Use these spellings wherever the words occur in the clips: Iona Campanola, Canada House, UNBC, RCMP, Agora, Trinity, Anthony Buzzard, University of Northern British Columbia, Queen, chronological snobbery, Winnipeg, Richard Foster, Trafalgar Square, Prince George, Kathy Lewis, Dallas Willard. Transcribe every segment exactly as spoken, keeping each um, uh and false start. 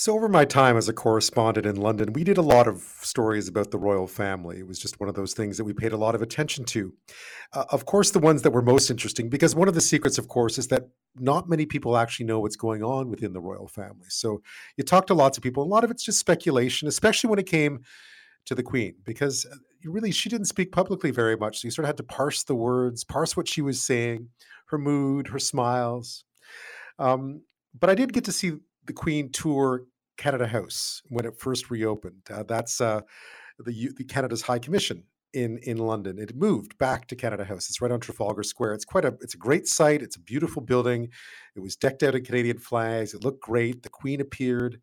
So over my time as a correspondent in London, we did a lot of stories about the royal family. It was just one of those things that we paid a lot of attention to. Uh, of course, the ones that were most interesting, because one of the secrets, of course, is that not many people actually know what's going on within the royal family. So you talk to lots of people. A lot of it's just speculation, especially when it came to the Queen, because really she didn't speak publicly very much. So you sort of had to parse the words, parse what she was saying, her mood, her smiles. Um, but I did get to see the Queen tour Canada House when it first reopened. Uh, that's uh, the, the Canada's High Commission in in London. It moved back to Canada House. It's right on Trafalgar Square. It's quite a it's a great site. It's a beautiful building. It was decked out in Canadian flags. It looked great. The Queen appeared,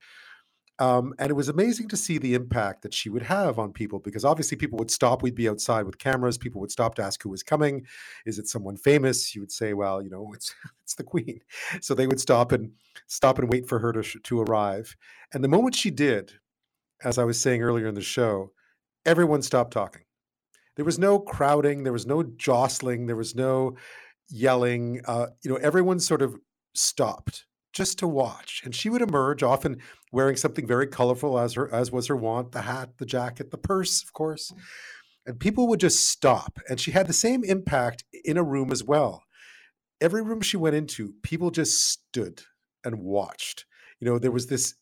um, and it was amazing to see the impact that she would have on people, because obviously people would stop. We'd be outside with cameras. People would stop to ask who was coming. Is it someone famous? You would say, well, you know, it's it's the Queen. So they would stop and stop and wait for her to to arrive. And the moment she did, as I was saying earlier in the show, everyone stopped talking. There was no crowding. There was no jostling. There was no yelling. Uh, you know, everyone sort of stopped just to watch. And she would emerge, often wearing something very colorful, as her as was her wont, the hat, the jacket, the purse, of course. And people would just stop. And she had the same impact in a room as well. Every room she went into, people just stood and watched. You know, there was this,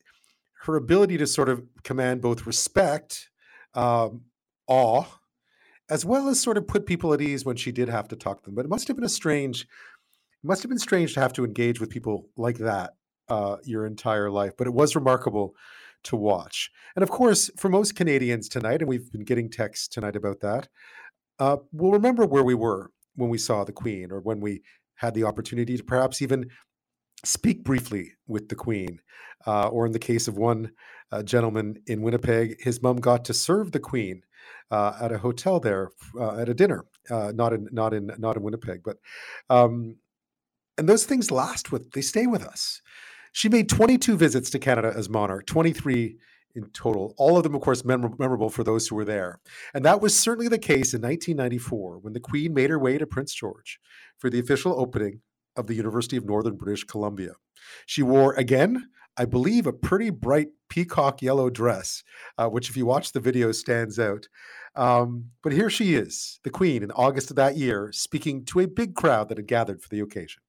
her ability to sort of command both respect, um, awe, as well as sort of put people at ease when she did have to talk to them. But it must have been a strange, it must have been strange to have to engage with people like that uh, your entire life. But it was remarkable to watch. And of course, for most Canadians tonight, and we've been getting texts tonight about that, uh, we'll remember where we were when we saw the Queen, or when we had the opportunity to perhaps even speak briefly with the Queen. Uh, or in the case of one uh, gentleman in Winnipeg, his mom got to serve the Queen uh, at a hotel there uh, at a dinner, uh, not in not in not in Winnipeg. But um, and those things last with they stay with us. She made twenty-two visits to Canada as monarch, twenty-three in total. All of them, of course, memorable for those who were there. And that was certainly the case in nineteen ninety-four, when the Queen made her way to Prince George for the official opening of the University of Northern British Columbia. She wore, again, I believe, a pretty bright peacock yellow dress, uh, which if you watch the video stands out. Um, but here she is, the Queen, in August of that year, speaking to a big crowd that had gathered for the occasion.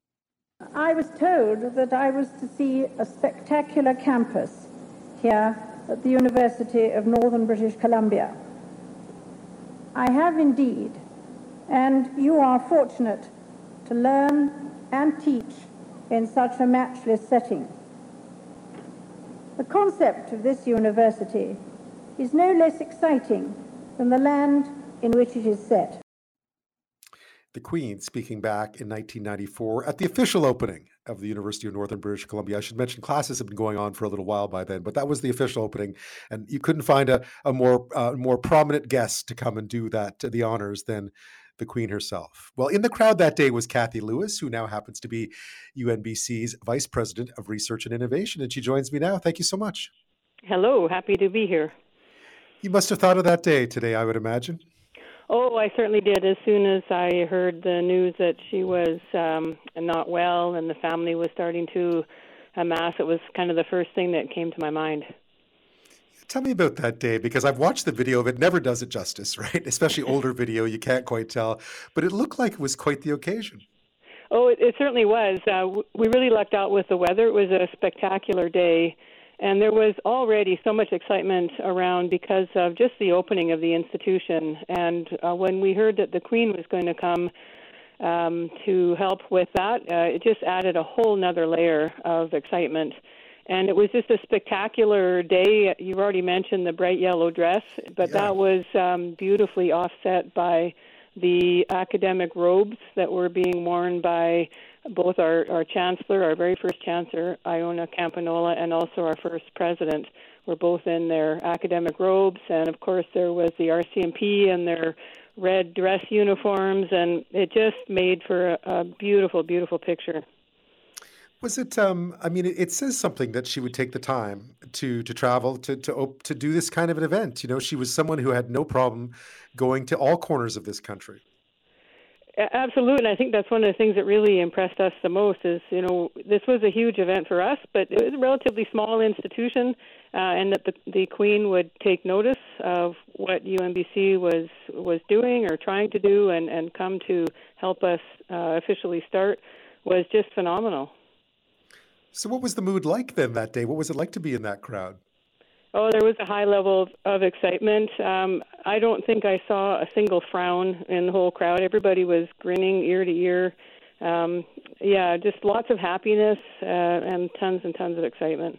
I was told that I was to see a spectacular campus here at the University of Northern British Columbia. I have indeed, and you are fortunate to learn and teach in such a matchless setting. The concept of this university is no less exciting than the land in which it is set. The Queen speaking back in nineteen ninety-four at the official opening of the University of Northern British Columbia. I should mention classes have been going on for a little while by then, but that was the official opening, and you couldn't find a, a more uh, more prominent guest to come and do that, the honors, than the Queen herself. Well, in the crowd that day was Kathy Lewis, who now happens to be U N B C's Vice President of Research and Innovation, and she joins me now. Thank you so much. Hello, happy to be here. You must have thought of that day today, I would imagine. Oh, I certainly did. As soon as I heard the news that she was um, not well and the family was starting to amass, it was kind of the first thing that came to my mind. Tell me about that day, because I've watched the video of it. Never does it justice, right? Especially older video, you can't quite tell. But it looked like it was quite the occasion. Oh, it, it certainly was. Uh, we really lucked out with the weather. It was a spectacular day. And there was already so much excitement around because of just the opening of the institution. And uh, when we heard that the Queen was going to come um, to help with that, uh, it just added a whole nother layer of excitement. And it was just a spectacular day. You've already mentioned the bright yellow dress, but yeah. That was um, beautifully offset by the academic robes that were being worn by both our, our chancellor, our very first chancellor, Iona Campanola, and also our first president were both in their academic robes. And, of course, there was the R C M P in their red dress uniforms, and it just made for a, a beautiful, beautiful picture. Was it, um, I mean, it, it says something that she would take the time to to travel, to to op- to do this kind of an event. You know, she was someone who had no problem going to all corners of this country. Absolutely, and I think that's one of the things that really impressed us the most is, you know, this was a huge event for us, but it was a relatively small institution, uh, and that the, the Queen would take notice of what U N B C was was doing or trying to do and, and come to help us uh, officially start was just phenomenal. So what was the mood like then that day? What was it like to be in that crowd? Oh, there was a high level of, of excitement. Um, I don't think I saw a single frown in the whole crowd. Everybody was grinning ear to ear. Um, yeah, just lots of happiness uh, and tons and tons of excitement.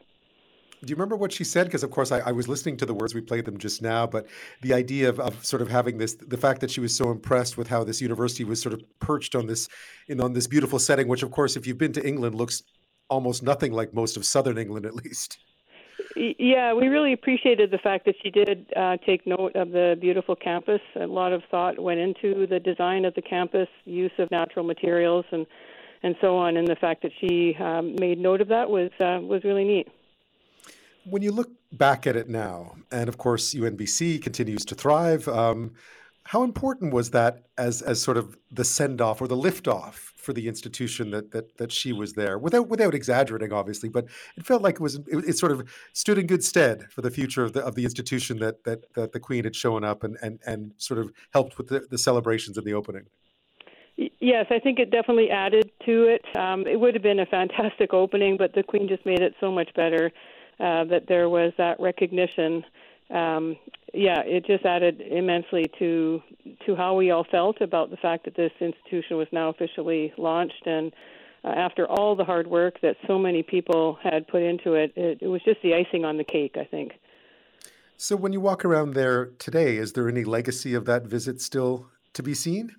Do you remember what she said? Because, of course, I, I was listening to the words. We played them just now. But the idea of, of sort of having this, the fact that she was so impressed with how this university was sort of perched on this, in, on this beautiful setting, which, of course, if you've been to England, looks almost nothing like most of southern England, at least. Yeah, we really appreciated the fact that she did uh, take note of the beautiful campus. A lot of thought went into the design of the campus, use of natural materials, and, and so on. And the fact that she um, made note of that was uh, was really neat. When you look back at it now, and of course U N B C continues to thrive, um, how important was that as as sort of the send-off or the lift-off for the institution that that that she was there, without without exaggerating, obviously, but it felt like it was it, it sort of stood in good stead for the future of the of the institution that that, that the Queen had shown up and, and, and sort of helped with the, the celebrations and the opening. Yes, I think it definitely added to it. Um, it would have been a fantastic opening, but the Queen just made it so much better uh, that there was that recognition. Um, yeah, it just added immensely to to how we all felt about the fact that this institution was now officially launched. And uh, after all the hard work that so many people had put into it, it, it was just the icing on the cake, I think. So when you walk around there today, is there any legacy of that visit still to be seen?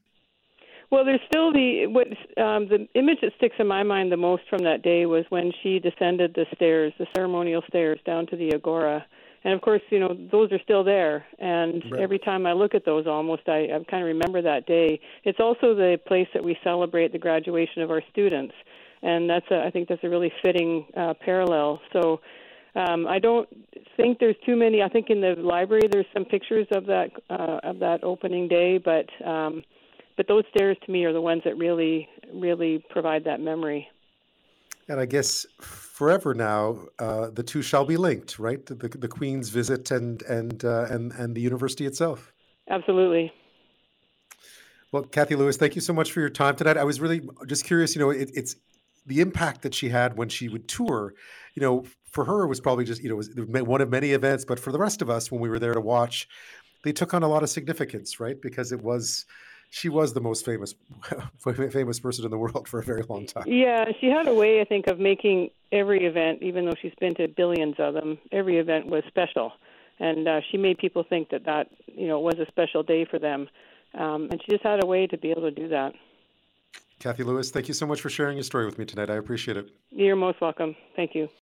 Well, there's still the what um, the image that sticks in my mind the most from that day was when she descended the stairs, the ceremonial stairs, down to the Agora. And, of course, you know, those are still there. And right. Every time I look at those almost, I, I kind of remember that day. It's also the place that we celebrate the graduation of our students. And that's a, I think that's a really fitting uh, parallel. So um, I don't think there's too many. I think in the library there's some pictures of that uh, of that opening day. But, um, but those stairs, to me, are the ones that really, really provide that memory. And I guess forever now, uh, the two shall be linked, right? The, the, the Queen's visit and and, uh, and and the university itself. Absolutely. Well, Kathy Lewis, thank you so much for your time tonight. I was really just curious, you know, it, it's the impact that she had when she would tour. You know, for her, it was probably just, you know, it was one of many events. But for the rest of us, when we were there to watch, they took on a lot of significance, right? Because it was... She was the most famous famous person in the world for a very long time. Yeah, she had a way, I think, of making every event, even though she's been to billions of them, every event was special. And uh, she made people think that that, you know, was a special day for them. Um, and she just had a way to be able to do that. Kathy Lewis, thank you so much for sharing your story with me tonight. I appreciate it. You're most welcome. Thank you.